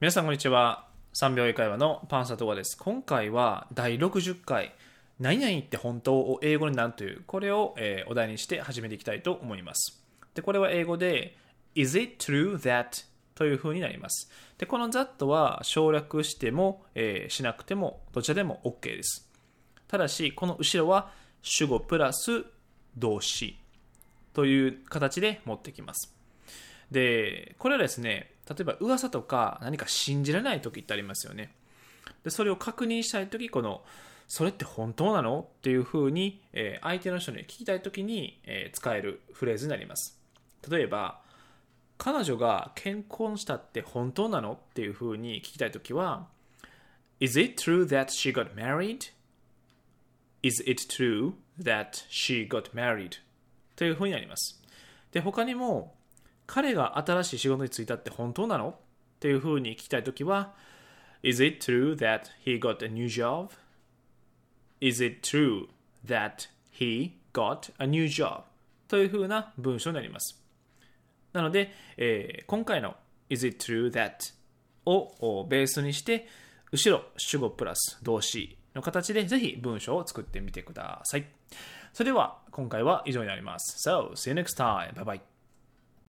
皆さんこんにちは。3秒英会話のパンサトワです。今回は第60回何々って本当を英語になんという、これをお題にして始めていきたいと思います。でこれは英語で Is it true that という風になります。でこの that は省略しても、しなくてもどちらでも OK です。ただしこの後ろは主語プラス動詞という形で持ってきます。でこれはですね、例えば噂とか何か信じられない時ってありますよね。でそれを確認したい時、このそれって本当なのっていうふうに、相手の人に聞きたい時に、使えるフレーズになります。例えば彼女が結婚したって本当なのっていうふうに聞きたい時は Is it true that she got married? Is it true that she got married? というふうになります。で他にも彼が新しい仕事に就いたって本当なのっていうふうに聞きたいときは Is it true that he got a new job? Is it true that he got a new job? というふうな文章になります。なので、今回の Is it true that をベースにして後ろ主語プラス動詞の形でぜひ文章を作ってみてください。それでは今回は以上になります。So, see you next time. Bye bye.